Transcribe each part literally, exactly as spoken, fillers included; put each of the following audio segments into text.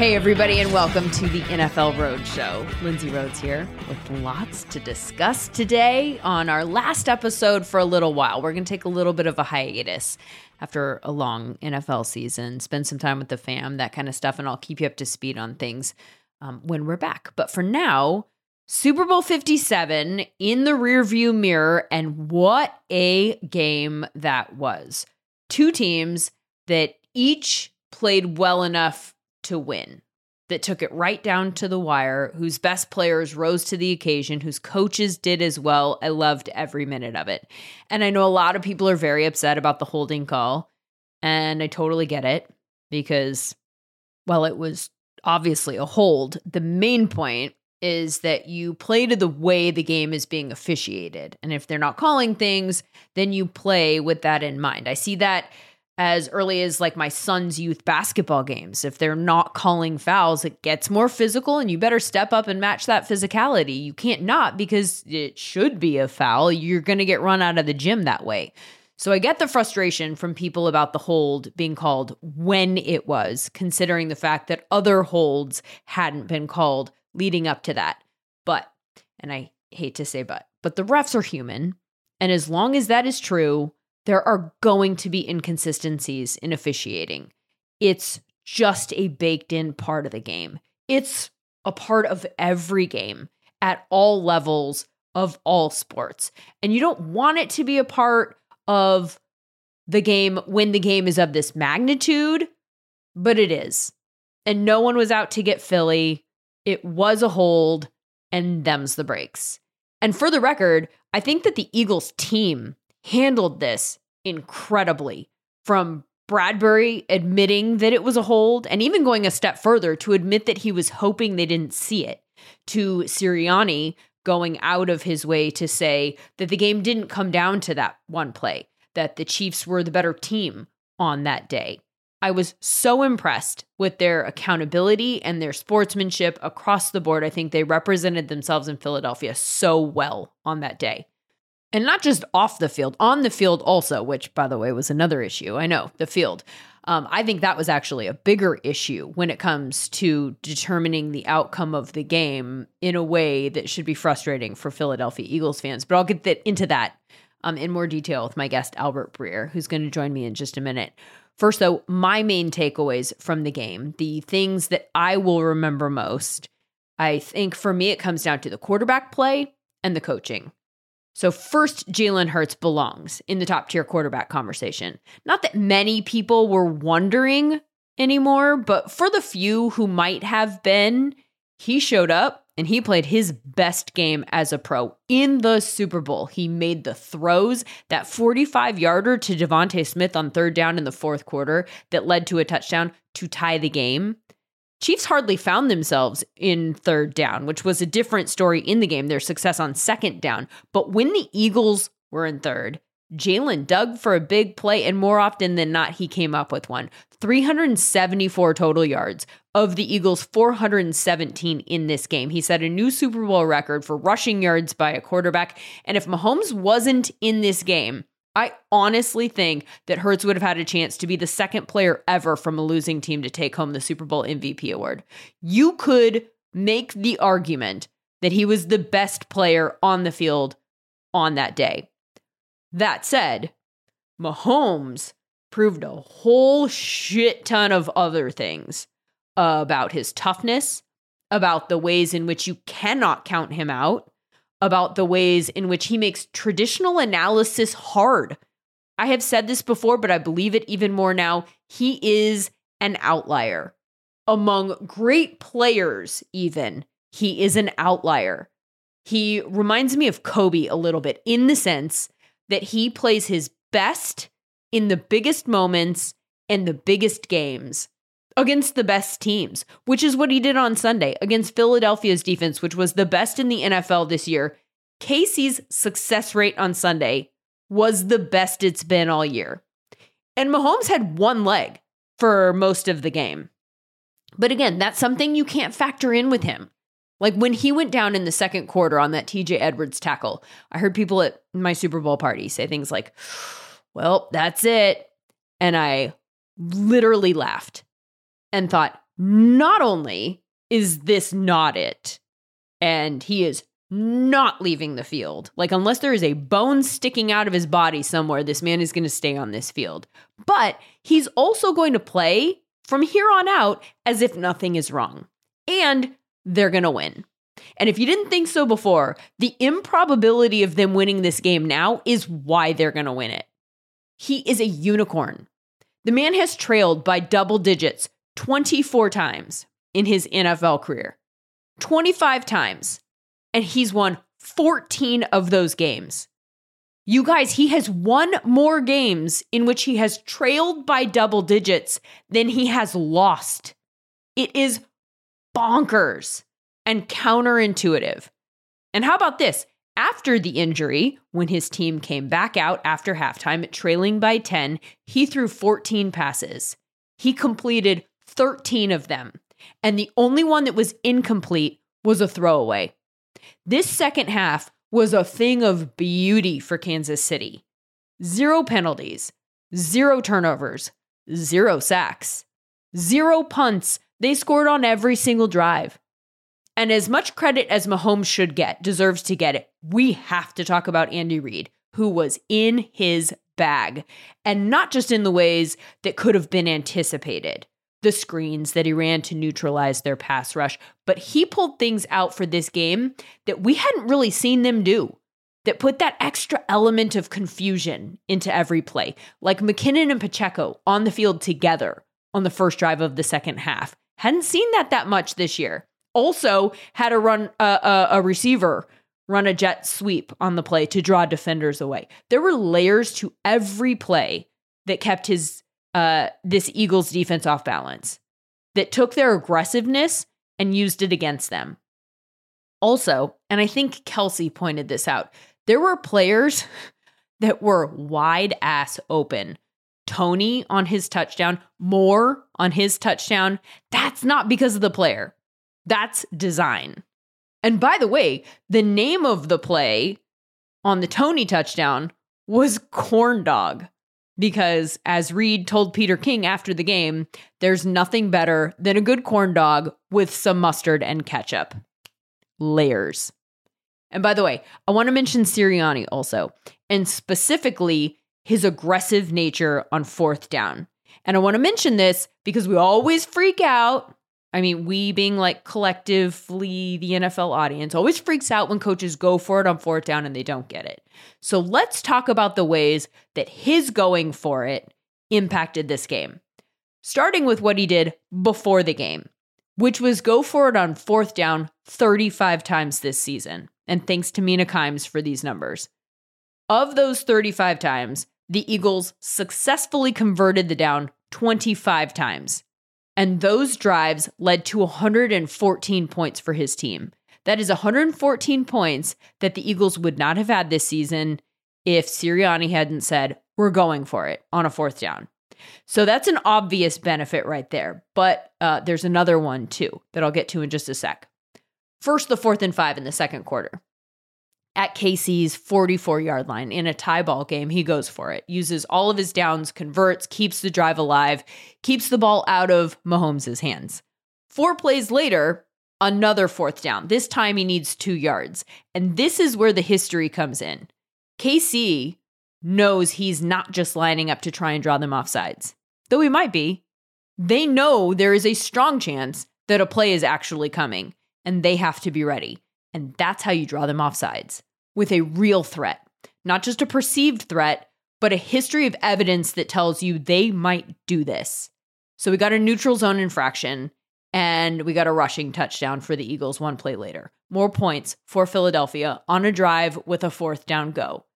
Hey, everybody, and welcome to the N F L Roadshow. Lindsay Rhodes here with lots to discuss today. On our last episode for a little while, we're going to take a little bit of a hiatus after a long N F L season, spend some time with the fam, that kind of stuff, and I'll keep you up to speed on things um, when we're back. But for now, Super Bowl fifty-seven in the rearview mirror, and what a game that was. Two teams that each played well enough to win, that took it right down to the wire, whose best players rose to the occasion, whose coaches did as well. I loved every minute of it. And I know a lot of people are very upset about the holding call, and I totally get it because, well, it was obviously a hold. The main point is that you play to the way the game is being officiated. And if they're not calling things, then you play with that in mind. I see that as early as like my son's youth basketball games. If they're not calling fouls, it gets more physical and you better step up and match that physicality. You can't not, because it should be a foul. You're going to get run out of the gym that way. So I get the frustration from people about the hold being called when it was, considering the fact that other holds hadn't been called leading up to that. But, and I hate to say but, but the refs are human. And as long as that is true, there are going to be inconsistencies in officiating. It's just a baked-in part of the game. It's a part of every game at all levels of all sports. And you don't want it to be a part of the game when the game is of this magnitude, but it is. And no one was out to get Philly. It was a hold, and them's the breaks. And for the record, I think that the Eagles team handled this incredibly, from Bradbury admitting that it was a hold and even going a step further to admit that he was hoping they didn't see it, to Sirianni going out of his way to say that the game didn't come down to that one play, that the Chiefs were the better team on that day. I was so impressed with their accountability and their sportsmanship across the board. I think they represented themselves in Philadelphia so well on that day. And not just off the field, on the field also, which, by the way, was another issue. I know, the field. Um, I think that was actually a bigger issue when it comes to determining the outcome of the game in a way that should be frustrating for Philadelphia Eagles fans. But I'll get that, into that um, in more detail with my guest, Albert Breer, who's going to join me in just a minute. First, though, my main takeaways from the game, the things that I will remember most, I think for me it comes down to the quarterback play and the coaching. So first, Jalen Hurts belongs in the top-tier quarterback conversation. Not that many people were wondering anymore, but for the few who might have been, he showed up and he played his best game as a pro in the Super Bowl. He made the throws, that forty-five-yarder to Devontae Smith on third down in the fourth quarter that led to a touchdown to tie the game. Chiefs hardly found themselves in third down, which was a different story in the game, their success on second down. But when the Eagles were in third, Jalen dug for a big play, and more often than not, he came up with one. three hundred seventy-four total yards of the Eagles, four hundred seventeen in this game. He set a new Super Bowl record for rushing yards by a quarterback. And if Mahomes wasn't in this game, I honestly think that Hurts would have had a chance to be the second player ever from a losing team to take home the Super Bowl M V P award. You could make the argument that he was the best player on the field on that day. That said, Mahomes proved a whole shit ton of other things about his toughness, about the ways in which you cannot count him out, about the ways in which he makes traditional analysis hard. I have said this before, but I believe it even more now. He is an outlier. Among great players, even, he is an outlier. He reminds me of Kobe a little bit, in the sense that he plays his best in the biggest moments and the biggest games against the best teams, which is what he did on Sunday against Philadelphia's defense, which was the best in the N F L this year. Casey's success rate on Sunday was the best it's been all year. And Mahomes had one leg for most of the game. But again, that's something you can't factor in with him. Like when he went down in the second quarter on that T J Edwards tackle, I heard people at my Super Bowl party say things like, well, that's it. And I literally laughed and thought, not only is this not it, and he is not leaving the field, like unless there is a bone sticking out of his body somewhere, this man is going to stay on this field. But he's also going to play from here on out as if nothing is wrong. And they're going to win. And if you didn't think so before, the improbability of them winning this game now is why they're going to win it. He is a unicorn. The man has trailed by double digits twenty-four times in his N F L career, twenty-five times, and he's won fourteen of those games. You guys, he has won more games in which he has trailed by double digits than he has lost. It is bonkers and counterintuitive. And how about this? After the injury, when his team came back out after halftime, trailing by ten, he threw fourteen passes. He completed thirteen of them. And the only one that was incomplete was a throwaway. This second half was a thing of beauty for Kansas City. Zero penalties, zero turnovers, zero sacks, zero punts. They scored on every single drive. And as much credit as Mahomes should get, deserves to get it, we have to talk about Andy Reid, who was in his bag. And not just in the ways that could have been anticipated. The screens that he ran to neutralize their pass rush. But he pulled things out for this game that we hadn't really seen them do, that put that extra element of confusion into every play. Like McKinnon and Pacheco on the field together on the first drive of the second half. Hadn't seen that that much this year. Also had a run uh, uh, a receiver run a jet sweep on the play to draw defenders away. There were layers to every play that kept his uh, this Eagles defense off balance, that took their aggressiveness and used it against them. Also, and I think Kelce pointed this out, there were players that were wide ass open. Tony on his touchdown, Moore on his touchdown. That's not because of the player. That's design. And by the way, the name of the play on the Tony touchdown was Corn Dog, because as Reid told Peter King after the game, there's nothing better than a good corn dog with some mustard and ketchup. Layers. And by the way, I want to mention Sirianni also, and specifically his aggressive nature on fourth down. And I want to mention this because we always freak out. I mean, we being like collectively the N F L audience always freaks out when coaches go for it on fourth down and they don't get it. So let's talk about the ways that his going for it impacted this game, starting with what he did before the game, which was go for it on fourth down thirty-five times this season. And thanks to Mina Kimes for these numbers. Of those thirty-five times, the Eagles successfully converted the down twenty-five times. And those drives led to one hundred fourteen points for his team. That is one hundred fourteen points that the Eagles would not have had this season if Sirianni hadn't said, we're going for it on a fourth down. So that's an obvious benefit right there. But uh, there's another one, too, that I'll get to in just a sec. First, the fourth and five in the second quarter. At K C's forty-four-yard line in a tie ball game, he goes for it, uses all of his downs, converts, keeps the drive alive, keeps the ball out of Mahomes' hands. Four plays later, another fourth down. This time he needs two yards. And this is where the history comes in. K C knows he's not just lining up to try and draw them offsides, though he might be. They know there is a strong chance that a play is actually coming, and they have to be ready. And that's how you draw them offsides, with a real threat, not just a perceived threat, but a history of evidence that tells you they might do this. So we got a neutral zone infraction, and we got a rushing touchdown for the Eagles one play later. More points for Philadelphia on a drive with a fourth down go.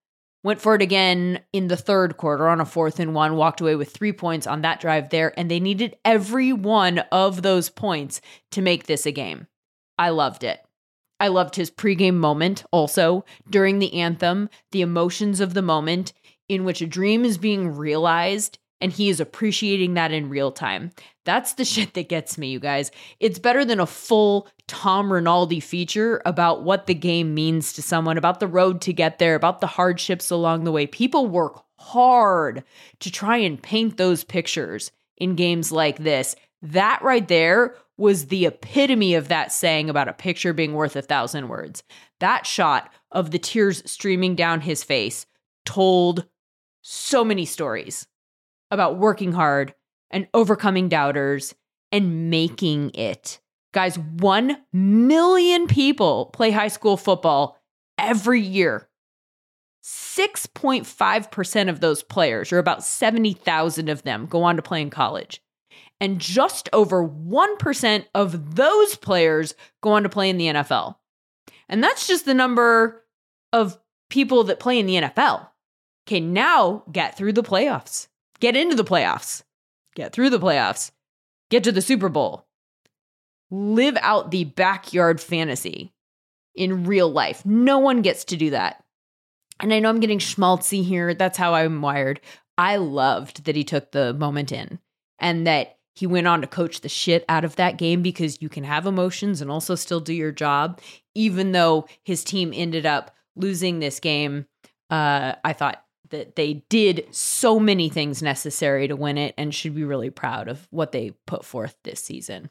Went for it again in the third quarter on a fourth and one, walked away with three points on that drive there, and they needed every one of those points to make this a game. I loved it. I loved his pregame moment also during the anthem, the emotions of the moment in which a dream is being realized and he is appreciating that in real time. That's the shit that gets me, you guys. It's better than a full Tom Rinaldi feature about what the game means to someone, about the road to get there, about the hardships along the way. People work hard to try and paint those pictures in games like this. That right there was the epitome of that saying about a picture being worth a thousand words. That shot of the tears streaming down his face told so many stories about working hard and overcoming doubters and making it. Guys, one million people play high school football every year. six point five percent of those players, or about seventy thousand of them, go on to play in college. And just over one percent of those players go on to play in the N F L. And that's just the number of people that play in the N F L. Okay, now get through the playoffs. Get into the playoffs. Get through the playoffs. Get to the Super Bowl. Live out the backyard fantasy in real life. No one gets to do that. And I know I'm getting schmaltzy here. That's how I'm wired. I loved that he took the moment in and that he went on to coach the shit out of that game, because you can have emotions and also still do your job. Even though his team ended up losing this game, uh, I thought that they did so many things necessary to win it and should be really proud of what they put forth this season.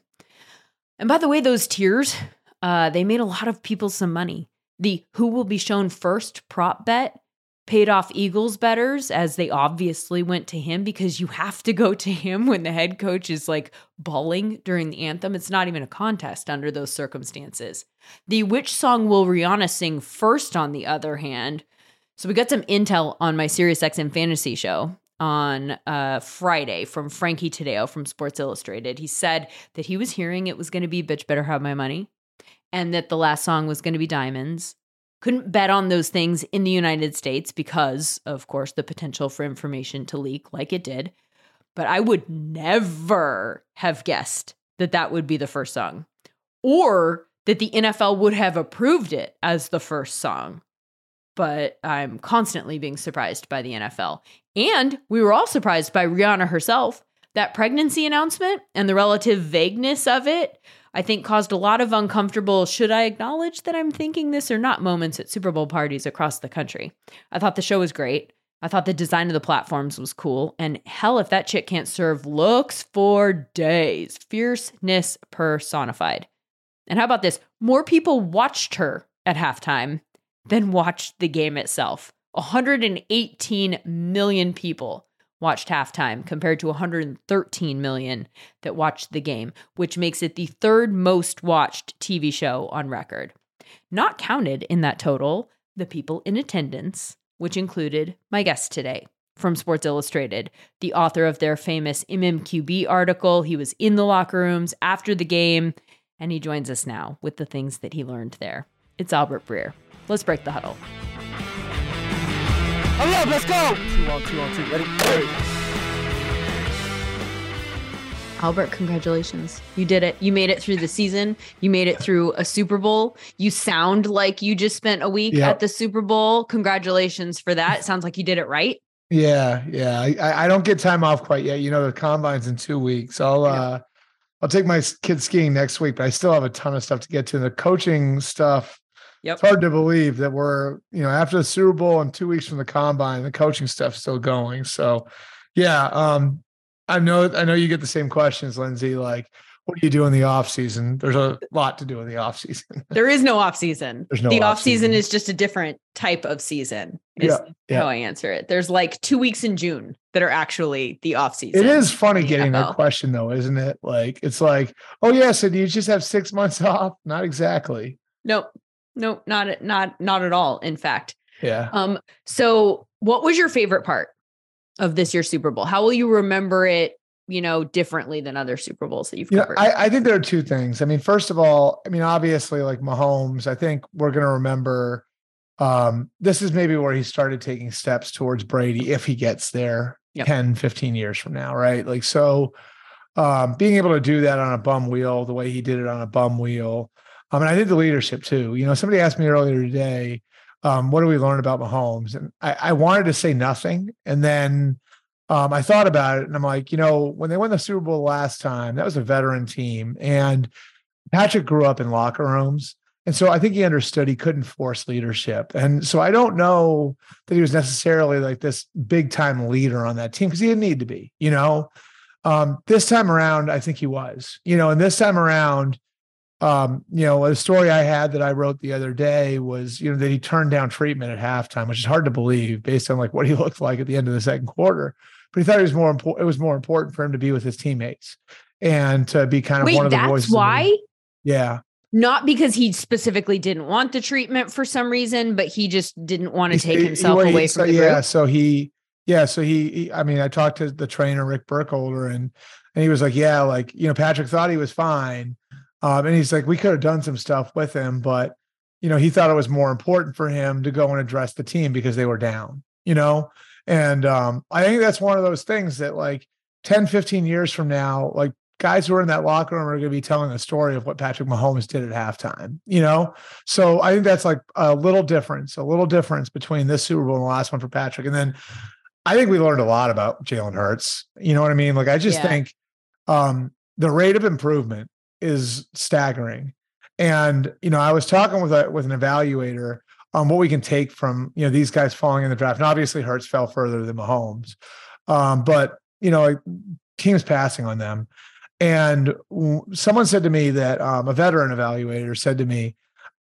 And by the way, those tears, uh, they made a lot of people some money. The who will be shown first prop bet paid off Eagles bettors, as they obviously went to him, because you have to go to him when the head coach is like bawling during the anthem. It's not even a contest under those circumstances. The which song will Rihanna sing first, on the other hand. So we got some intel on my SiriusXM fantasy show on uh, Friday from Frankie Tadeo from Sports Illustrated. He said that he was hearing it was going to be Bitch Better Have My Money, and that the last song was going to be Diamonds. Couldn't bet on those things in the United States because, of course, the potential for information to leak like it did. But I would never have guessed that that would be the first song, or that the N F L would have approved it as the first song. But I'm constantly being surprised by the N F L. And we were all surprised by Rihanna herself. That pregnancy announcement and the relative vagueness of it, I think, caused a lot of uncomfortable, should I acknowledge that I'm thinking this or not moments at Super Bowl parties across the country. I thought the show was great. I thought the design of the platforms was cool. And hell, if that chick can't serve looks for days. Fierceness personified. And how about this? More people watched her at halftime than watched the game itself. one hundred eighteen million people watched halftime, compared to one hundred thirteen million that watched the game, which makes it the third most watched T V show on record. Not counted in that total, the people in attendance, which included my guest today from Sports Illustrated, the author of their famous M M Q B article. He was in the locker rooms after the game, and he joins us now with the things that he learned there. It's Albert Breer. Let's break the huddle. I love, let's go! Two on two on two, ready? Ready. Albert, congratulations. You did it. You made it through the season. You made it through a Super Bowl. You sound like you just spent a week yep. at the Super Bowl. Congratulations for that. It sounds like you did it right. Yeah, yeah. I, I don't get time off quite yet. You know, the combine's in two weeks. I'll uh, I'll take my kids skiing next week, but I still have a ton of stuff to get to. The coaching stuff. Yep. It's hard to believe that we're, you know, after the Super Bowl and two weeks from the combine, the coaching stuff's still going. So, yeah, um, I know I know you get the same questions, Lindsay. Like, what do you do in the off season? There's a lot to do in the off season. There is no off season. There's no the off season is just a different type of season. Is yeah, yeah. how I answer it. There's like two weeks in June that are actually the off season. It is funny getting that question though, isn't it? Like, it's like, oh yeah, so do you just have six months off? Not exactly. Nope. No, not, not, not at all. In fact. Yeah. Um, so what was your favorite part of this year's Super Bowl? How will you remember it, you know, differently than other Super Bowls that you've you covered? Know, I, I think there are two things. I mean, first of all, I mean, obviously like Mahomes, I think we're going to remember, um, this is maybe where he started taking steps towards Brady. If he gets there yep. ten, fifteen years from now. Right. Like, so, um, being able to do that on a bum wheel, the way he did it on a bum wheel, I mean, I think the leadership too. You know, somebody asked me earlier today, um, what do we learn about Mahomes? And I, I wanted to say nothing. And then um, I thought about it and I'm like, you know, when they won the Super Bowl last time, that was a veteran team. And Patrick grew up in locker rooms. And so I think he understood he couldn't force leadership. And so I don't know that he was necessarily like this big time leader on that team, because he didn't need to be, you know? Um, this time around, I think he was, you know, and this time around, um, you know, a story I had that I wrote the other day was, you know, that he turned down treatment at halftime, which is hard to believe based on like what he looked like at the end of the second quarter, but he thought it was more important. It was more important for him to be with his teammates and to be kind of Wait, one of the voices. That's why? Yeah. Not because he specifically didn't want the treatment for some reason, but he just didn't want to take himself he, he, away from so, the group. Yeah. So he, yeah. So he, he, I mean, I talked to the trainer, Rick Burkholder, and, and he was like, yeah, like, you know, Patrick thought he was fine. Um, and he's like, we could have done some stuff with him, but, you know, he thought it was more important for him to go and address the team because they were down, you know? And um, I think that's one of those things that like ten, fifteen years from now, like, guys who are in that locker room are going to be telling the story of what Patrick Mahomes did at halftime, you know? So I think that's like a little difference, a little difference between this Super Bowl and the last one for Patrick. And then I think we learned a lot about Jalen Hurts. You know what I mean? Like, I just yeah. think um, the rate of improvement is staggering. And, you know, I was talking with a, with an evaluator on what we can take from, you know, these guys falling in the draft. And obviously Hurts fell further than Mahomes, um, but, you know, like, teams passing on them. And someone said to me that um, a veteran evaluator said to me,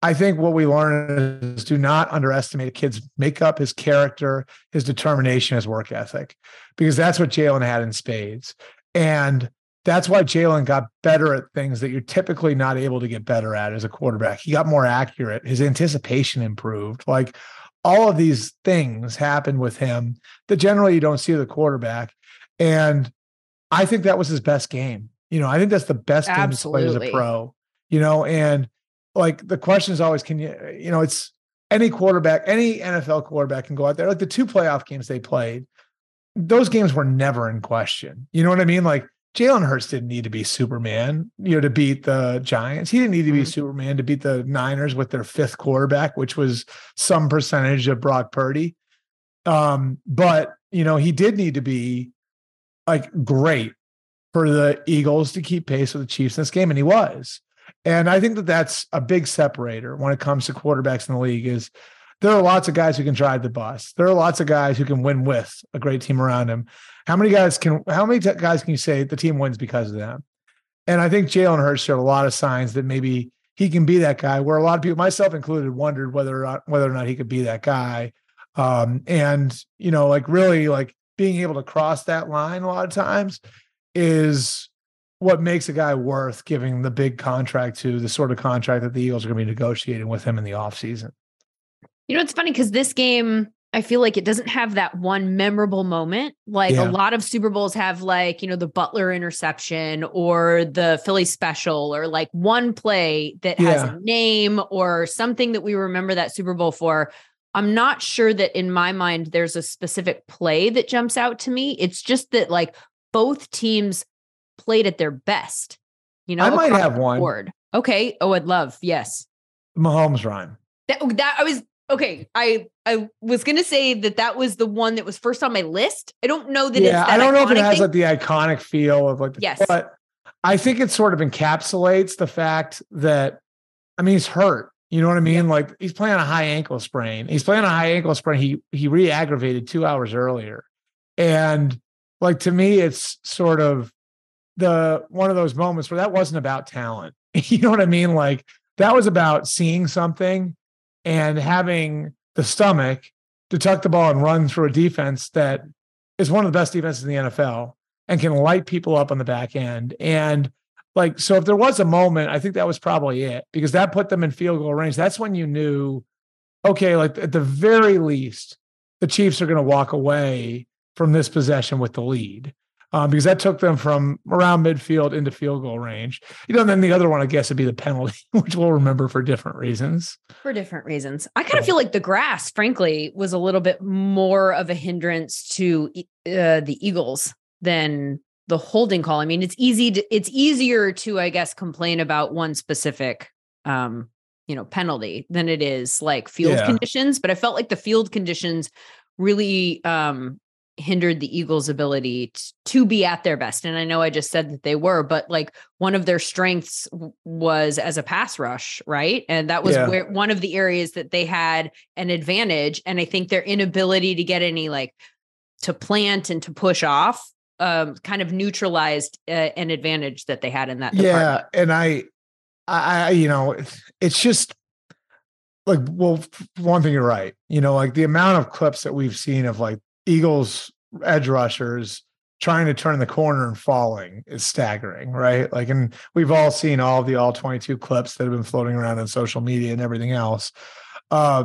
I think what we learn is do not underestimate a kid's makeup, his character, his determination, his work ethic, because that's what Jalen had in spades. And that's why Jalen got better at things that you're typically not able to get better at as a quarterback. He got more accurate. His anticipation improved. Like, all of these things happened with him that generally you don't see the quarterback. And I think that was his best game. You know, I think that's the best Absolutely. game to play as a pro, you know, and like the question is always, can you, you know, it's any quarterback, any N F L quarterback can go out there. Like the two playoff games they played, those games were never in question. You know what I mean? Like Jalen Hurts didn't need to be Superman, you know, to beat the Giants. He didn't need to be mm-hmm. Superman to beat the Niners with their fifth quarterback, which was some percentage of Brock Purdy. Um, but, you know, he did need to be like great for the Eagles to keep pace with the Chiefs in this game. And he was. And I think that that's a big separator when it comes to quarterbacks in the league is there are lots of guys who can drive the bus. There are lots of guys who can win with a great team around him. How many guys can, how many t- guys can you say the team wins because of them? And I think Jalen Hurts showed a lot of signs that maybe he can be that guy where a lot of people, myself included, wondered whether or not, whether or not he could be that guy. Um, and, you know, like really like being able to cross that line a lot of times is what makes a guy worth giving the big contract to, the sort of contract that the Eagles are going to be negotiating with him in the offseason. You know, it's funny because this game, I feel like it doesn't have that one memorable moment. Like yeah. a lot of Super Bowls have like, you know, the Butler interception or the Philly special or like one play that yeah. has a name or something that we remember that Super Bowl for. I'm not sure that in my mind, there's a specific play that jumps out to me. It's just that like, both teams played at their best. You know, I might have one. Board. Okay. Oh, I'd love. Yes. Mahomes rhyme. That, that I was okay. I I was gonna say that that was the one that was first on my list. I don't know that. Yeah, it's that I don't know if it has thing. like the iconic feel of like. The, yes. But I think it sort of encapsulates the fact that I mean he's hurt. You know what I mean? Yeah. Like he's playing a high ankle sprain. He's playing a high ankle sprain. He he re-aggravated two hours earlier, and. Like to me, it's sort of the one of those moments where that wasn't about talent. You know what I mean? Like that was about seeing something and having the stomach to tuck the ball and run through a defense that is one of the best defenses in the N F L and can light people up on the back end. And like, so if there was a moment, I think that was probably it because that put them in field goal range. That's when you knew, okay, like at the very least, the Chiefs are going to walk away from this possession with the lead, um, because that took them from around midfield into field goal range. You know, and then the other one, I guess, would be the penalty, which we'll remember for different reasons. For different reasons. I kind of feel like the grass, frankly, was a little bit more of a hindrance to uh, the Eagles than the holding call. I mean, it's easy to, it's easier to, I guess, complain about one specific, um, you know, penalty than it is like field yeah. conditions. But I felt like the field conditions really, um, hindered the Eagles' ability t- to be at their best. And I know I just said that they were, but like one of their strengths w- was as a pass rush, right? And that was yeah. where one of the areas that they had an advantage. And I think their inability to get any like to plant and to push off um, kind of neutralized uh, an advantage that they had in that department. Yeah, and I, I, you know, it's just like, well, one thing you're right. You know, like the amount of clips that we've seen of like Eagles edge rushers trying to turn the corner and falling is staggering, right? Like, and we've all seen all the all twenty-two clips that have been floating around on social media and everything else. Uh,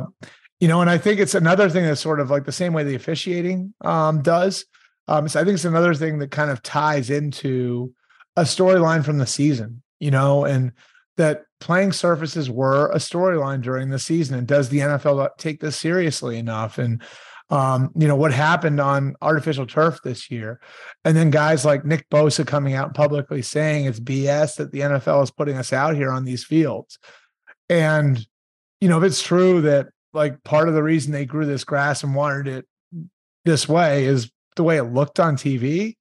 you know, and I think it's another thing that's sort of like the same way the officiating um, does. Um, so I think it's another thing that kind of ties into a storyline from the season, you know, and that playing surfaces were a storyline during the season. And does the N F L take this seriously enough? And, um, you know, what happened on artificial turf this year? And then guys like Nick Bosa coming out publicly saying it's B S that the N F L is putting us out here on these fields. And, you know, if it's true that like part of the reason they grew this grass and watered it this way is the way it looked on T V,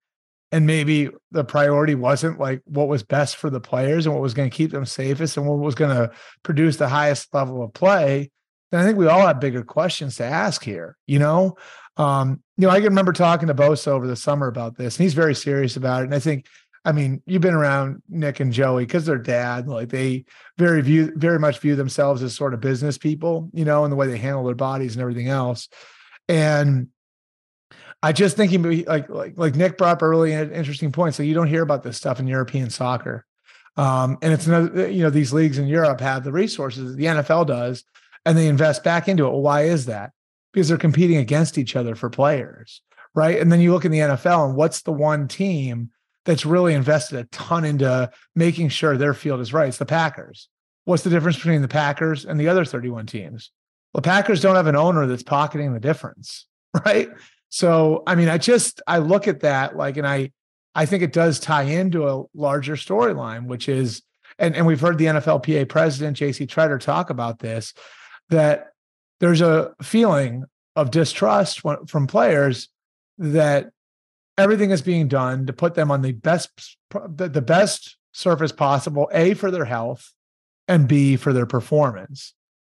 and maybe the priority wasn't like what was best for the players and what was going to keep them safest and what was going to produce the highest level of play, then I think we all have bigger questions to ask here. You know, um, you know, I can remember talking to Bosa over the summer about this, and he's very serious about it. And I think, I mean, you've been around Nick and Joey because they're dad, like they very view, very much view themselves as sort of business people, you know, and the way they handle their bodies and everything else. And I just think he, like, like, like Nick brought up early an interesting point. So you don't hear about this stuff in European soccer. Um, and it's another, you know, these leagues in Europe have the resources that the N F L does, and they invest back into it. Well, why is that? Because they're competing against each other for players. Right. And then you look in the N F L and what's the one team that's really invested a ton into making sure their field is right? It's the Packers. What's the difference between the Packers and the other thirty-one teams? Well, the Packers don't have an owner that's pocketing the difference, right? So, I mean, I just, I look at that like, and I, I think it does tie into a larger storyline, which is, and, and we've heard the N F L P A president, J C Tretter, talk about this, that there's a feeling of distrust from players that everything is being done to put them on the best, the best surface possible, A, for their health, and B, for their performance.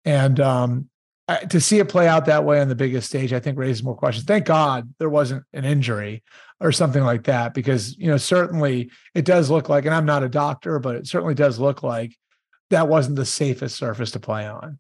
And um, I, to see it play out that way on the biggest stage, I think raises more questions. Thank God there wasn't an injury or something like that, because, you know, certainly it does look like, and I'm not a doctor, but it certainly does look like that wasn't the safest surface to play on.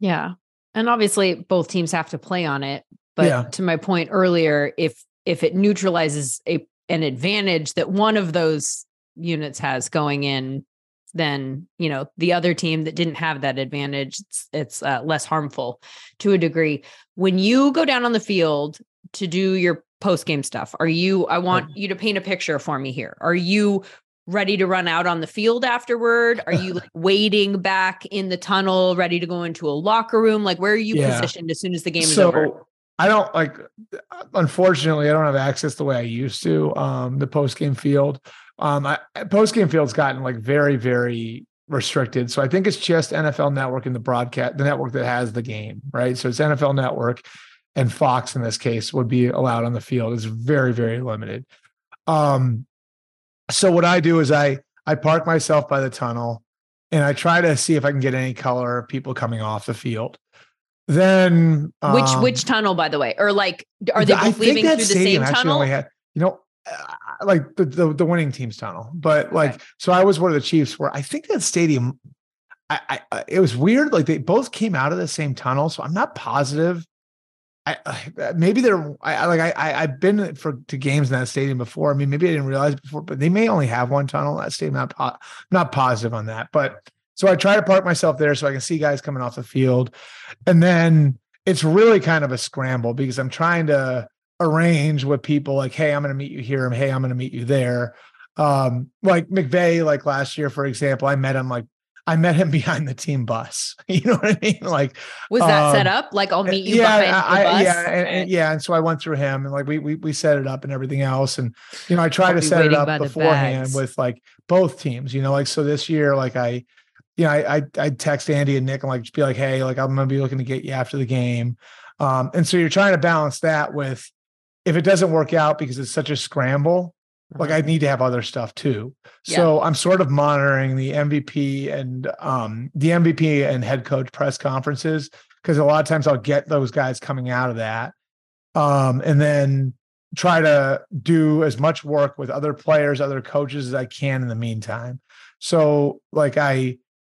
Yeah. And obviously both teams have to play on it. But yeah, to my point earlier, if if it neutralizes a an advantage that one of those units has going in, then, you know, the other team that didn't have that advantage, it's, it's uh, less harmful to a degree. When you go down on the field to do your post-game stuff, are you, I want you to paint a picture for me here. Are you ready to run out on the field afterward? Are you like waiting back in the tunnel, ready to go into a locker room? Like, where are you yeah. positioned as soon as the game so- is over? I don't like, unfortunately, I don't have access the way I used to, um, the post-game field. Um, I, post-game field's gotten like very, very restricted. So I think it's just N F L Network and the broadcast, the network that has the game, right? So it's N F L Network and Fox in this case would be allowed on the field. It's very, very limited. Um, so what I do is I, I park myself by the tunnel and I try to see if I can get any color of people coming off the field. Then um, which which tunnel, by the way, or like are they both leaving through the same tunnel? Had, you know, uh, like the, the the winning team's tunnel, but like okay. So I was one of the Chiefs where I think that stadium, I, I it was weird. Like they both came out of the same tunnel, so I'm not positive. I, I maybe they're I, like I, I I've been for to games in that stadium before. I mean, maybe I didn't realize it before, but they may only have one tunnel in that stadium. I'm not not positive on that, but. So I try to park myself there so I can see guys coming off the field. And then it's really kind of a scramble because I'm trying to arrange with people like, hey, I'm going to meet you here. And hey, I'm going to meet you there. Um, like McVay, like last year, for example, I met him like I met him behind the team bus. You know what I mean? Like, was that um, set up? Like, I'll meet you yeah, behind I, the bus? Yeah, and, and, yeah. And so I went through him and like we we we set it up and everything else. And, you know, I try to set it up beforehand with like both teams, you know, like so this year, like I – you know, I, I, I text Andy and Nick and like, just be like, hey, like, I'm going to be looking to get you after the game. Um, and so you're trying to balance that with, if it doesn't work out because it's such a scramble, mm-hmm. like I need to have other stuff too. Yeah. So I'm sort of monitoring the M V P and um, the M V P and head coach press conferences. Cause a lot of times I'll get those guys coming out of that. Um, and then try to do as much work with other players, other coaches as I can in the meantime. So like I,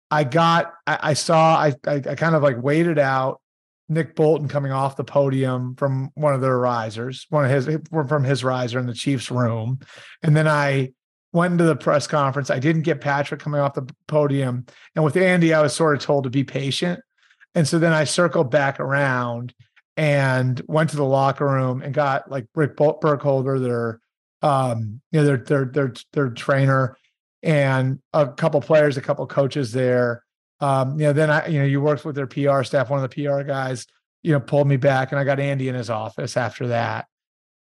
I got, I, I saw, I, I, I kind of like waited out Nick Bolton coming off the podium from one of their risers, one of his, from his riser in the Chiefs room. And then I went to the press conference. I didn't get Patrick coming off the podium. And with Andy, I was sort of told to be patient. And so then I circled back around and went to the locker room and got like Rick Burkholder, their, um, you know, their, their, their, their trainer, and a couple players, a couple coaches there. Um, you know, then I, you know, you worked with their P R staff. One of the P R guys, you know, pulled me back, and I got Andy in his office after that.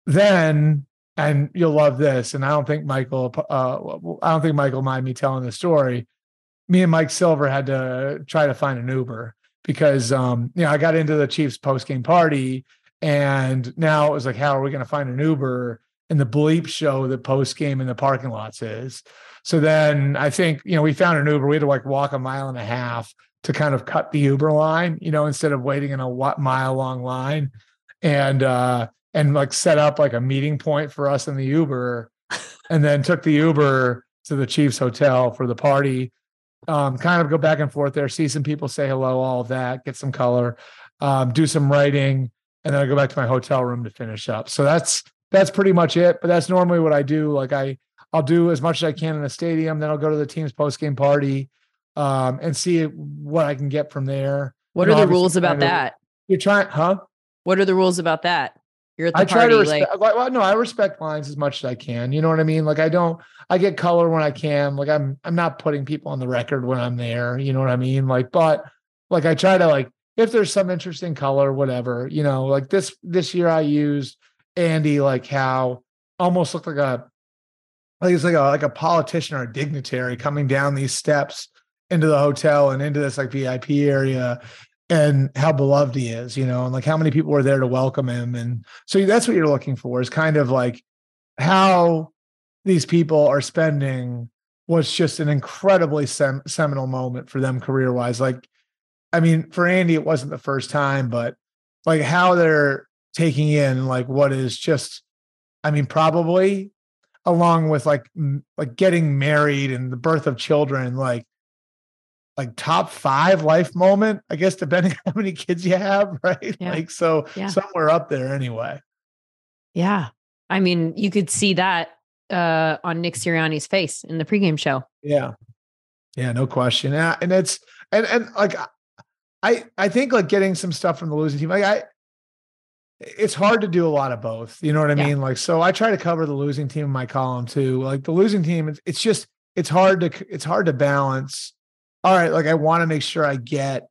Then, and you'll love this, and I don't think Michael, uh, I don't think Michael mind me telling the story. Me and Mike Silver had to try to find an Uber because, um, you know, I got into the Chiefs post-game party, and now it was like, how are we going to find an Uber in the bleep show that post-game in the parking lots is? So then I think, you know, we found an Uber. We had to like walk a mile and a half to kind of cut the Uber line, you know, instead of waiting in a mile long line, and, uh, and like set up like a meeting point for us in the Uber, and then took the Uber to the Chiefs hotel for the party. Um, kind of go back and forth there, see some people, say hello, all of that, get some color, um, do some writing, and then I go back to my hotel room to finish up. So that's, that's pretty much it, but that's normally what I do. Like I, I'll do as much as I can in a stadium. Then I'll go to the team's post-game party, um, and see what I can get from there. What you are know, the rules about kind of, that? You're trying, huh? What are the rules about that? You're at the I party. Try to respect, like, well, no, I respect lines as much as I can. You know what I mean? Like I don't, I get color when I can. Like I'm, I'm not putting people on the record when I'm there. You know what I mean? Like, but like I try to like, if there's some interesting color, whatever, you know, like this, this year I used Andy, like how almost looked like a, like it's like a, like a politician or a dignitary coming down these steps into the hotel and into this like V I P area, and how beloved he is, you know, and like how many people were there to welcome him. And so that's what you're looking for, is kind of like how these people are spending what's just an incredibly sem- seminal moment for them career-wise. Like, I mean, for Andy, it wasn't the first time, but like how they're taking in like what is just, I mean, probably along with like m- like getting married and the birth of children, like like top five life moment, I guess, depending on how many kids you have, right? Yeah. Like so yeah. somewhere up there anyway. Yeah. I mean, you could see that uh, on Nick Sirianni's face in the pregame show. Yeah. Yeah, no question. And, and it's and and like I I think like getting some stuff from the losing team, like I it's hard to do a lot of both. You know what I yeah. mean? Like, so I try to cover the losing team in my column too. Like the losing team, it's, it's just, it's hard to, it's hard to balance. All right. Like I want to make sure I get,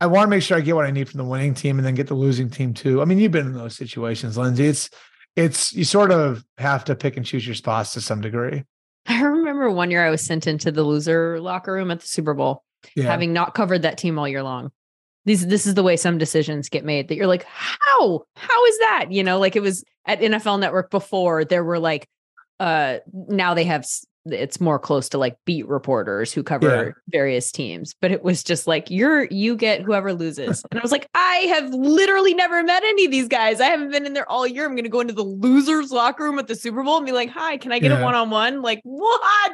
I want to make sure I get what I need from the winning team and then get the losing team too. I mean, you've been in those situations, Lindsay. It's, it's, you sort of have to pick and choose your spots to some degree. I remember one year I was sent into the loser locker room at the Super Bowl, yeah. having not covered that team all year long. These, this is the way some decisions get made that you're like, how, how is that? You know, like it was at N F L Network before there were like, uh, now they have, it's more close to like beat reporters who cover yeah. various teams, but it was just like, you're, you get whoever loses. And I was like, I have literally never met any of these guys. I haven't been in there all year. I'm going to go into the losers locker room at the Super Bowl and be like, hi, can I get yeah. a one-on-one? Like what?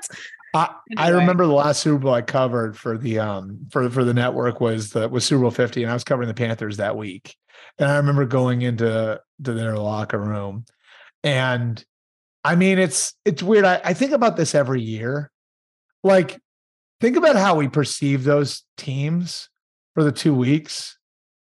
I, anyway. I remember the last Super Bowl I covered for the um for for the network was the was Super Bowl fifty, and I was covering the Panthers that week. And I remember going into to their locker room, and I mean it's it's weird. I, I think about this every year. Like, think about how we perceive those teams for the two weeks,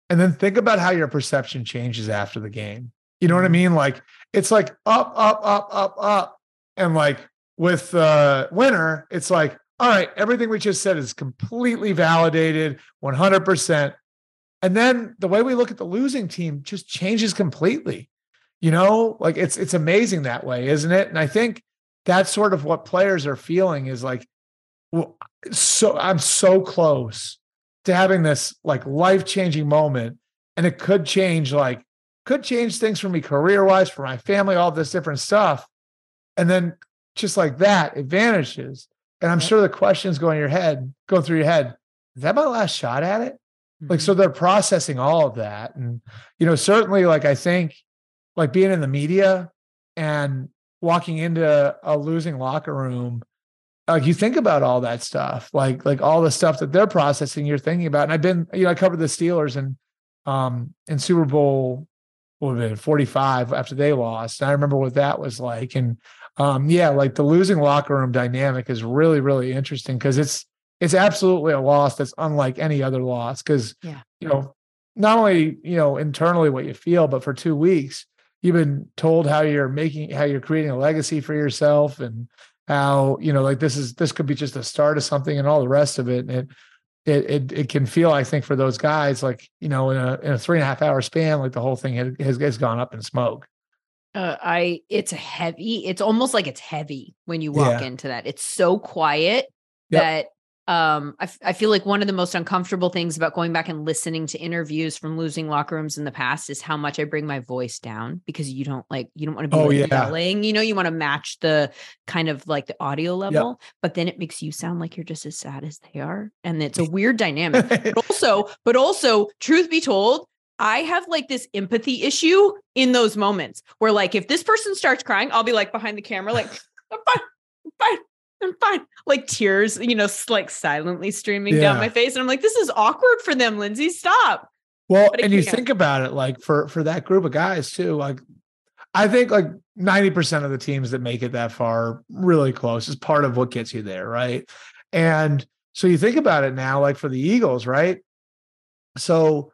and then think about how your perception changes after the game. You know what I mean? Like it's like up, up, up, up, up, and like. With the uh, winner, it's like, all right, everything we just said is completely validated, one hundred percent. And then the way we look at the losing team just changes completely. You know, like it's it's amazing that way, isn't it? And I think that's sort of what players are feeling is like, well, so I'm so close to having this like life-changing moment, and it could change like could change things for me career-wise, for my family, all this different stuff, and then. Just like that, it vanishes. And I'm sure the questions go in your head, go through your head. Is that my last shot at it? Mm-hmm. Like, so they're processing all of that. And, you know, certainly like, I think like being in the media and walking into a losing locker room, like you think about all that stuff, like, like all the stuff that they're processing, you're thinking about. And I've been, you know, I covered the Steelers and, um, in Super Bowl what was it, forty-five after they lost. And I remember what that was like. And, um, yeah, like the losing locker room dynamic is really, really interesting. Cause it's, it's absolutely a loss that's unlike any other loss. Cause yeah. you know, not only, you know, internally what you feel, but for two weeks, you've been told how you're making, how you're creating a legacy for yourself and, how, you know, like this is, this could be just the start of something and all the rest of it. And it, it, it, it can feel, I think for those guys, like, you know, in a, in a three and a half hour span, like the whole thing has, has gone up in smoke. Uh, I, it's a heavy, it's almost like it's heavy when you walk yeah. into that. It's so quiet yep. that um, I, f- I feel like one of the most uncomfortable things about going back and listening to interviews from losing locker rooms in the past is how much I bring my voice down, because you don't like, you don't want to be oh, like yeah. yelling, you know, you want to match the kind of like the audio level, yep. but then it makes you sound like you're just as sad as they are. And it's a weird dynamic, but also, but also truth be told, I have like this empathy issue in those moments where like, if this person starts crying, I'll be like behind the camera, like, I'm fine, I'm fine, I'm fine. Like tears, you know, like silently streaming yeah. down my face. And I'm like, this is awkward for them, Lindsay, stop. Well, and you think about it, like for, for that group of guys too, like I think like ninety percent of the teams that make it that far really close is part of what gets you there. Right. And so you think about it now, like for the Eagles, right? So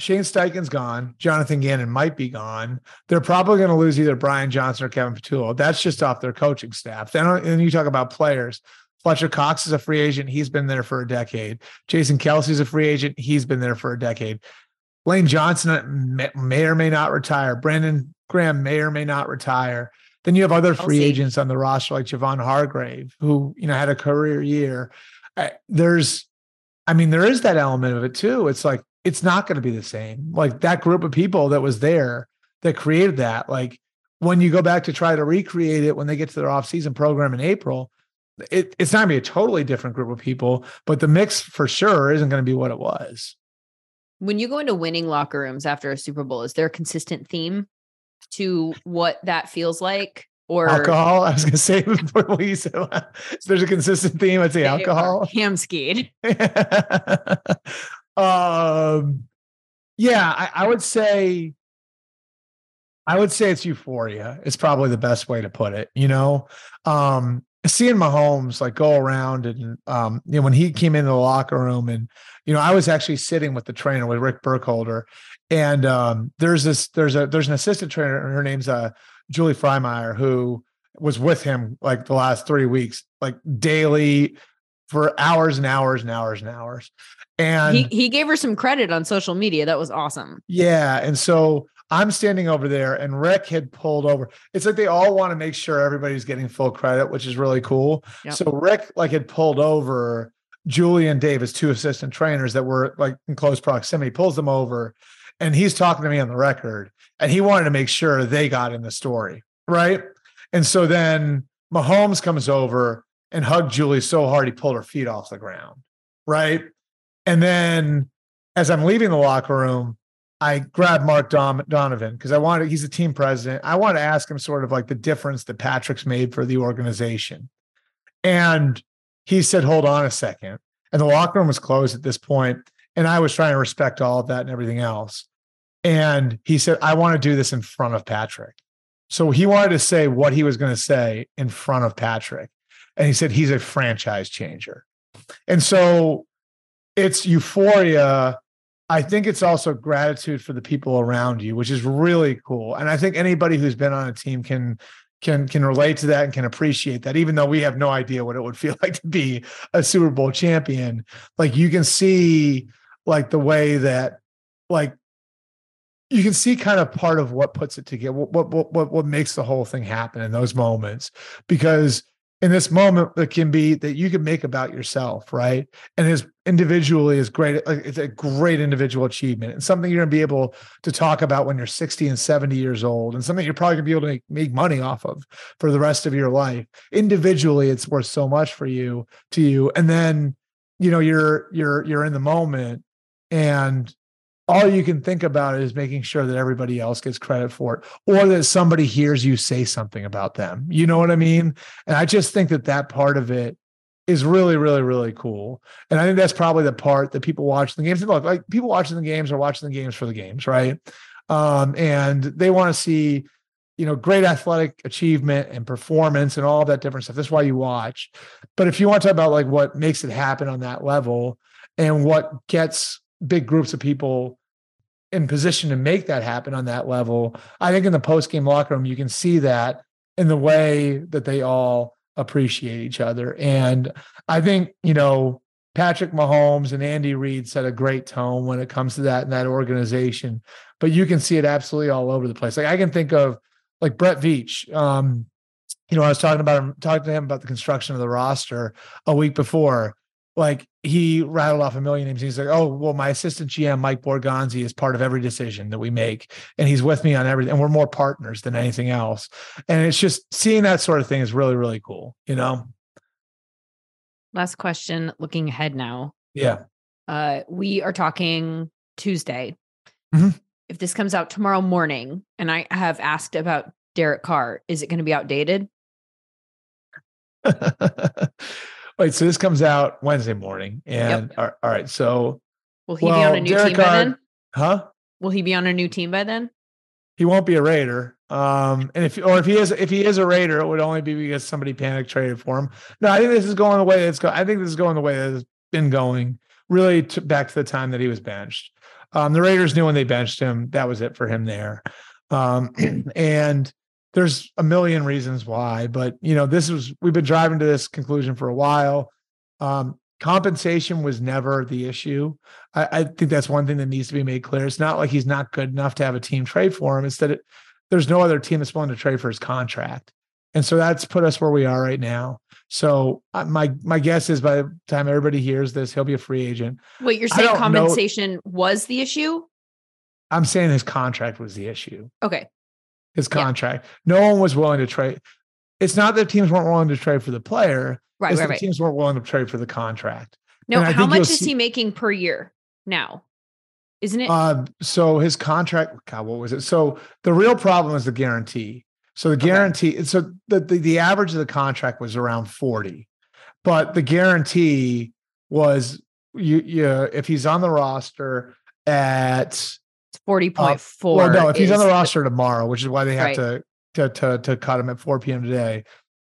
Shane Steichen's gone. Jonathan Gannon might be gone. They're probably going to lose either Brian Johnson or Kevin Patullo. That's just off their coaching staff. Then, and you talk about players. Fletcher Cox is a free agent. He's been there for a decade. Jason Kelsey's a free agent. He's been there for a decade. Lane Johnson may, may or may not retire. Brandon Graham may or may not retire. Then you have other free agents on the roster like Javon Hargrave, who you know had a career year. Uh, there's, I mean, there is that element of it too. It's like, it's not going to be the same. Like that group of people that was there that created that. Like when you go back to try to recreate it, when they get to their off-season program in April, it, it's not going to be a totally different group of people, but the mix for sure isn't going to be what it was. When you go into winning locker rooms after a Super Bowl, is there a consistent theme to what that feels like? Or alcohol. I was going to say before we said there's a consistent theme. I'd say alcohol. Ham skied. Um, yeah, I, I would say, I would say it's euphoria. It's probably the best way to put it. You know, um, seeing Mahomes like go around and, um, you know, when he came into the locker room and, you know, I was actually sitting with the trainer with Rick Burkholder and, um, there's this, there's a, there's an assistant trainer. Her name's, uh, Julie Freimeyer, who was with him like the last three weeks, like daily for hours and hours and hours and hours. And he, he gave her some credit on social media. That was awesome. Yeah. And so I'm standing over there and Rick had pulled over. It's like they all want to make sure everybody's getting full credit, which is really cool. Yep. So Rick like had pulled over Julie and Davis, two assistant trainers that were like in close proximity, pulls them over and he's talking to me on the record and he wanted to make sure they got in the story. Right. And so then Mahomes comes over and hugged Julie so hard he pulled her feet off the ground. Right. And then as I'm leaving the locker room, I grabbed Mark Don- Donovan because I wanted, he's the team president. I want to ask him sort of like the difference that Patrick's made for the organization. And he said, hold on a second. And the locker room was closed at this point, and I was trying to respect all of that and everything else. And he said, I want to do this in front of Patrick. So he wanted to say what he was going to say in front of Patrick. And he said, he's a franchise changer. And so it's euphoria. I think it's also gratitude for the people around you, which is really cool. And I think anybody who's been on a team can can can relate to that and can appreciate that, even though we have no idea what it would feel like to be a Super Bowl champion. Like you can see like the way that like you can see kind of part of what puts it together, what what what what makes the whole thing happen in those moments. Because in this moment, it can be that you can make about yourself, right? And as individually is great, it's a great individual achievement and something you're going to be able to talk about when you're sixty and seventy years old and something you're probably going to be able to make, make money off of for the rest of your life. Individually, it's worth so much for you, to you. And then, you know, you're, you're, you're in the moment and all you can think about is making sure that everybody else gets credit for it, or that somebody hears you say something about them. You know what I mean? And I just think that that part of it is really, really, really cool. And I think that's probably the part that people watch the games. Look, like people watching the games are watching the games for the games, right? Um, and they want to see, you know, great athletic achievement and performance and all that different stuff. That's why you watch. But if you want to talk about like what makes it happen on that level and what gets big groups of people in position to make that happen on that level, I think in the post-game locker room, you can see that in the way that they all appreciate each other. And I think, you know, Patrick Mahomes and Andy Reid set a great tone when it comes to that in that organization, but you can see it absolutely all over the place. Like I can think of like Brett Veach, um, you know, I was talking about him, talking to him about the construction of the roster a week before. Like he rattled off a million names. He's like, oh, well, my assistant G M, Mike Borgonzi, is part of every decision that we make. And he's with me on everything. And we're more partners than anything else. And it's just seeing that sort of thing is really, really cool. You know? Last question, looking ahead now. Yeah. Uh, we are talking Tuesday. Mm-hmm. If this comes out tomorrow morning and I have asked about Derek Carr, is it going to be outdated? Wait, so this comes out Wednesday morning, and yep. all right, so will he well, be on a new Derek team Carr, by then? Huh? Will he be on a new team by then? He won't be a Raider, um, and if or if he is, if he is a Raider, it would only be because somebody panic traded for him. No, I think this is going the way that it's going. I think this is going the way that it's been going, really to, back to the time that he was benched. Um, the Raiders knew when they benched him that was it for him there, um, and. There's a million reasons why, but you know, this was, we've been driving to this conclusion for a while. Um, compensation was never the issue. I, I think that's one thing that needs to be made clear. It's not like he's not good enough to have a team trade for him. It's that it, there's no other team that's willing to trade for his contract. And so that's put us where we are right now. So my, my guess is by the time everybody hears this, he'll be a free agent. Wait, you're saying compensation know, was the issue? I'm saying his contract was the issue. Okay. His contract. Yeah. No one was willing to trade. It's not that teams weren't willing to trade for the player. Right, it's right, that right. Teams weren't willing to trade for the contract. No, how much is see, he making per year now? Isn't it? Uh, so his contract, God, what was it? So the real problem is the guarantee. So the guarantee, okay. so the, the, the average of the contract was around forty, but the guarantee was you, you if he's on the roster at forty point four. Uh, well, no, if he's on the roster the, tomorrow, which is why they have right. to, to to to cut him at four p.m. today,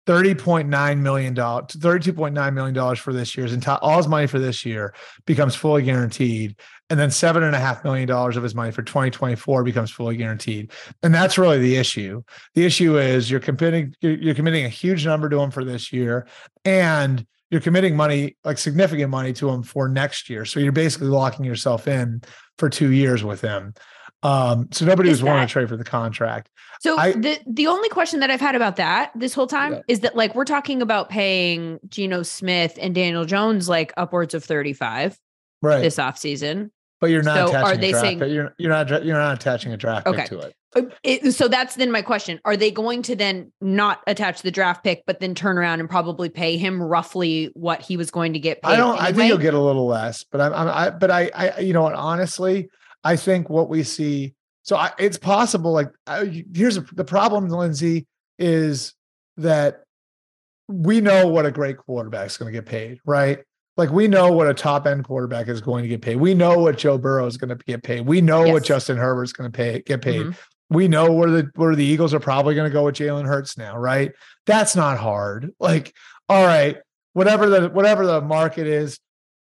thirty point nine million dollars, thirty-two point nine million dollars for this year's entire, all his money for this year becomes fully guaranteed. And then seven and a half million dollars of his money for twenty twenty-four becomes fully guaranteed. And that's really the issue. The issue is you're committing, you're, you're committing a huge number to him for this year. And you're committing money, like significant money to him for next year. So you're basically locking yourself in for two years with him. Um, so nobody is was that, wanting to trade for the contract. So I, the, the only question that I've had about that this whole time yeah. is that like, we're talking about paying Geno Smith and Daniel Jones, like upwards of thirty-five right. this offseason. But you're not, so attaching are they saying, you're, you're not, you're not attaching a draft okay. pick to it. It, so that's then my question. Are they going to then not attach the draft pick, but then turn around and probably pay him roughly what he was going to get paid? I don't, anyway? I think he'll get a little less, but I'm, I'm I, but I, I, you know what, honestly, I think what we see, so I, it's possible, like, I, here's a, the problem, Lindsay, is that we know what a great quarterback is going to get paid, right? Like we know what a top end quarterback is going to get paid. We know what Joe Burrow is going to get paid. We know yes. what Justin Herbert's going to pay, get paid. Mm-hmm. We know where the where the Eagles are probably going to go with Jalen Hurts now, right? That's not hard. Like, all right, whatever the whatever the market is,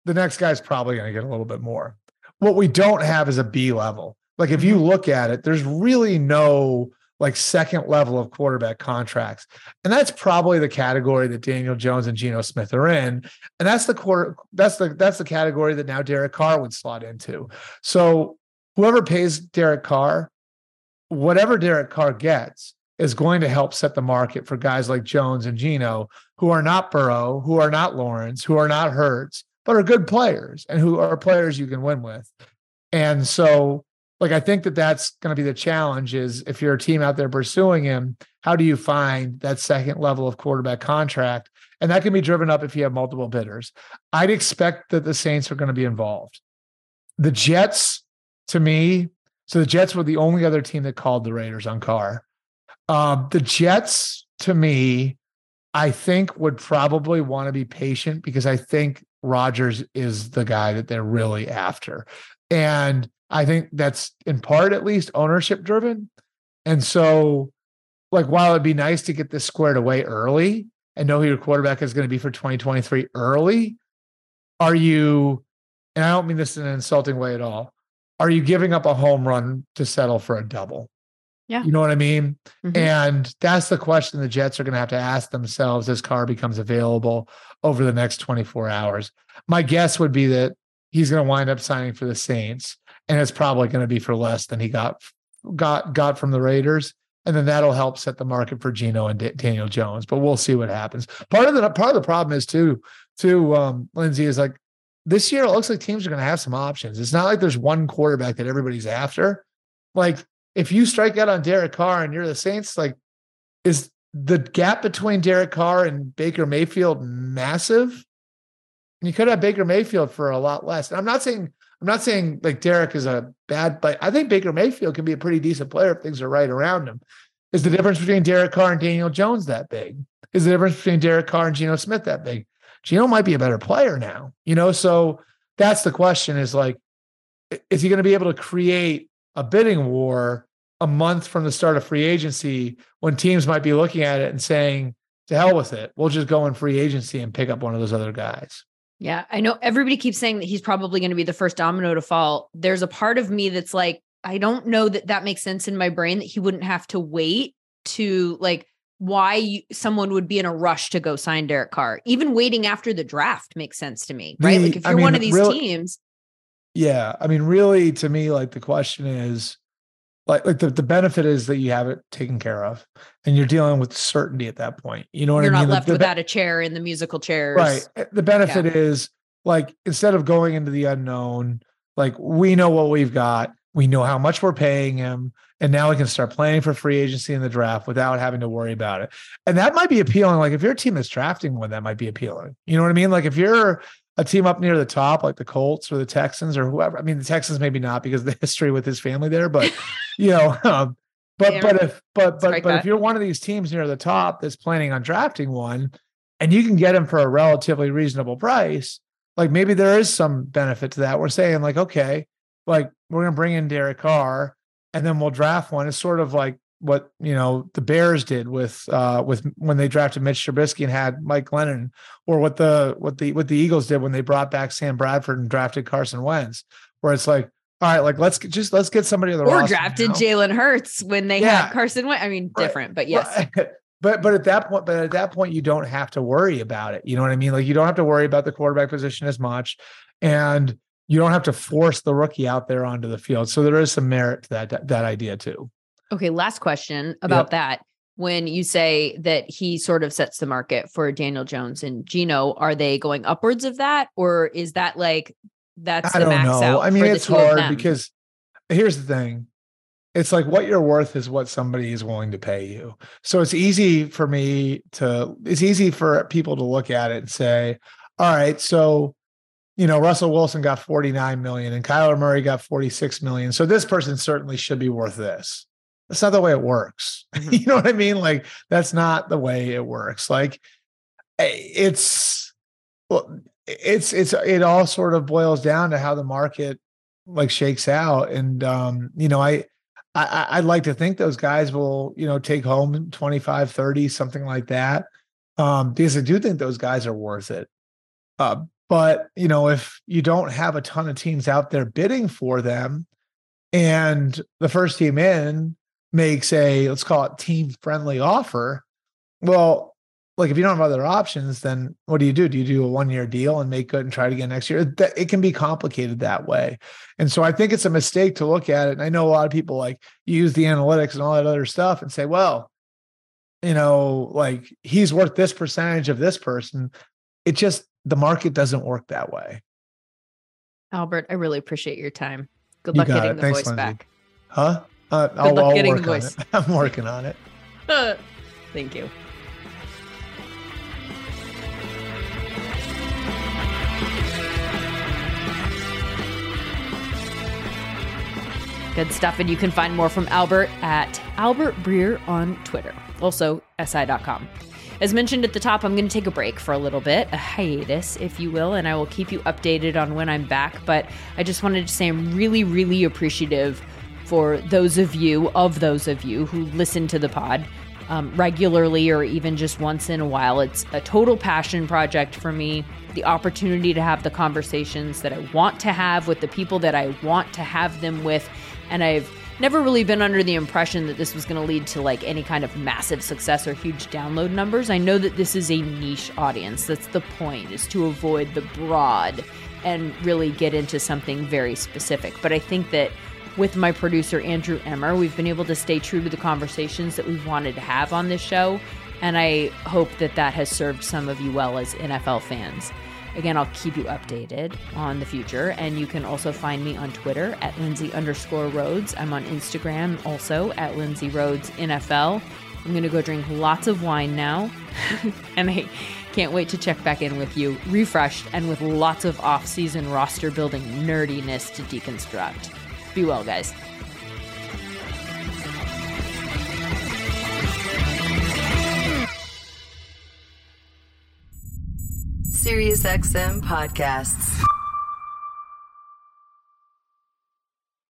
the next guy's probably going to get a little bit more. What we don't have is a B level. Like, if you look at it, there's really no like second level of quarterback contracts, and that's probably the category that Daniel Jones and Geno Smith are in, and that's the quarter that's the that's the category that now Derek Carr would slot into. So whoever pays Derek Carr, whatever Derek Carr gets is going to help set the market for guys like Jones and Geno, who are not Burrow, who are not Lawrence, who are not Hurts, but are good players and who are players you can win with. And so, like, I think that that's going to be the challenge is if you're a team out there pursuing him, how do you find that second level of quarterback contract? And that can be driven up if you have multiple bidders. I'd expect that the Saints are going to be involved. The Jets to me. So the Jets were the only other team that called the Raiders on Carr. Uh, the Jets, to me, I think would probably want to be patient because I think Rodgers is the guy that they're really after. And I think that's in part, at least, ownership driven. And so, like, while it'd be nice to get this squared away early and know who your quarterback is going to be for twenty twenty-three early, are you, and I don't mean this in an insulting way at all, are you giving up a home run to settle for a double? Yeah. You know what I mean? Mm-hmm. And that's the question the Jets are going to have to ask themselves as Carr becomes available over the next twenty-four hours. My guess would be that he's going to wind up signing for the Saints, and it's probably going to be for less than he got got got from the Raiders. And then that'll help set the market for Geno and D- Daniel Jones, but we'll see what happens. Part of the part of the problem is too, too um, Lindsay, is like this year it looks like teams are going to have some options. It's not like there's one quarterback that everybody's after. Like, if you strike out on Derek Carr and you're the Saints, like, is the gap between Derek Carr and Baker Mayfield massive? And you could have Baker Mayfield for a lot less. And I'm not saying I'm not saying like Derek is a bad, but I think Baker Mayfield can be a pretty decent player if things are right around him. Is the difference between Derek Carr and Daniel Jones that big? Is the difference between Derek Carr and Geno Smith that big? Geno might be a better player now, you know? So that's the question, is like, is he going to be able to create a bidding war a month from the start of free agency when teams might be looking at it and saying, to hell with it, we'll just go in free agency and pick up one of those other guys? Yeah, I know everybody keeps saying that he's probably going to be the first domino to fall. There's a part of me that's like, I don't know that that makes sense in my brain that he wouldn't have to wait to, like, why you, someone would be in a rush to go sign Derek Carr. Even waiting after the draft makes sense to me, right? The, like if you're I mean, one of these really, teams. Yeah. I mean, really, to me, like the question is like, like the, the benefit is that you have it taken care of and you're dealing with certainty at that point. You know what you're I mean? You're not left the, the, without a chair in the musical chairs. Right. The benefit yeah. is like, instead of going into the unknown, like we know what we've got, we know how much we're paying him, and now we can start planning for free agency in the draft without having to worry about it. And that might be appealing. Like if your team is drafting one, that might be appealing. You know what I mean? Like if you're a team up near the top, like the Colts or the Texans or whoever, I mean, the Texans, maybe not because of the history with his family there, but you know, um, but, yeah. but if, but, but, but if you're one of these teams near the top that's planning on drafting one and you can get him for a relatively reasonable price, like maybe there is some benefit to that. We're saying like, okay, like we're going to bring in Derek Carr and then we'll draft one. It's sort of like what, you know, the Bears did with, uh, with when they drafted Mitch Trubisky and had Mike Glennon, or what the, what the, what the Eagles did when they brought back Sam Bradford and drafted Carson Wentz, where it's like, all right, like, let's just, let's get somebody on the roster. Or drafted Jalen Hurts when they yeah. had Carson Wentz. I mean, different, right. but yes. But, but at that point, but at that point, you don't have to worry about it. You know what I mean? Like you don't have to worry about the quarterback position as much. And you don't have to force the rookie out there onto the field. So there is some merit to that, that, that idea too. Okay. Last question about yep. that. When you say that he sort of sets the market for Daniel Jones and Geno, are they going upwards of that? Or is that like, that's I the don't max know. Out? I mean, it's hard because here's the thing. It's like what you're worth is what somebody is willing to pay you. So it's easy for me to, it's easy for people to look at it and say, all right, so you know, Russell Wilson got forty-nine million and Kyler Murray got forty-six million. So this person certainly should be worth this. That's not the way it works. Mm-hmm. You know what I mean? Like that's not the way it works. Like it's, well, it's, it's, it all sort of boils down to how the market like shakes out. And, um, you know, I, I, I'd like to think those guys will, you know, take home twenty-five, thirty, something like that. Um, because I do think those guys are worth it. Uh, But, you know, if you don't have a ton of teams out there bidding for them and the first team in makes a, let's call it team friendly offer. Well, like if you don't have other options, then what do you do? Do you do a one year deal and make good and try it again next year? It can be complicated that way. And so I think it's a mistake to look at it. And I know a lot of people like use the analytics and all that other stuff and say, well, you know, like he's worth this percentage of this person. It just, the market doesn't work that way. Albert, I really appreciate your time. Good luck getting the voice back. Huh? Uh, Good I'll, luck I'll getting the voice. I'm working on it. Thank you. Good stuff. And you can find more from Albert at Albert Breer on Twitter. Also, S I dot com. As mentioned at the top, I'm going to take a break for a little bit, a hiatus, if you will, and I will keep you updated on when I'm back. But I just wanted to say I'm really, really appreciative for those of you, of those of you who listen to the pod um, regularly or even just once in a while. It's a total passion project for me, the opportunity to have the conversations that I want to have with the people that I want to have them with. And I've never really been under the impression that this was going to lead to like any kind of massive success or huge download numbers. I know that this is a niche audience. That's the point, is to avoid the broad and really get into something very specific. But I think that with my producer, Andrew Emmer, we've been able to stay true to the conversations that we've wanted to have on this show. And I hope that that has served some of you well as N F L fans. Again, I'll keep you updated on the future. And you can also find me on Twitter at Lindsay underscore Rhodes. I'm on Instagram also at Lindsay Rhodes N F L. I'm going to go drink lots of wine now. And I can't wait to check back in with you, refreshed and with lots of off-season roster building nerdiness to deconstruct. Be well, guys. SiriusXM Podcasts.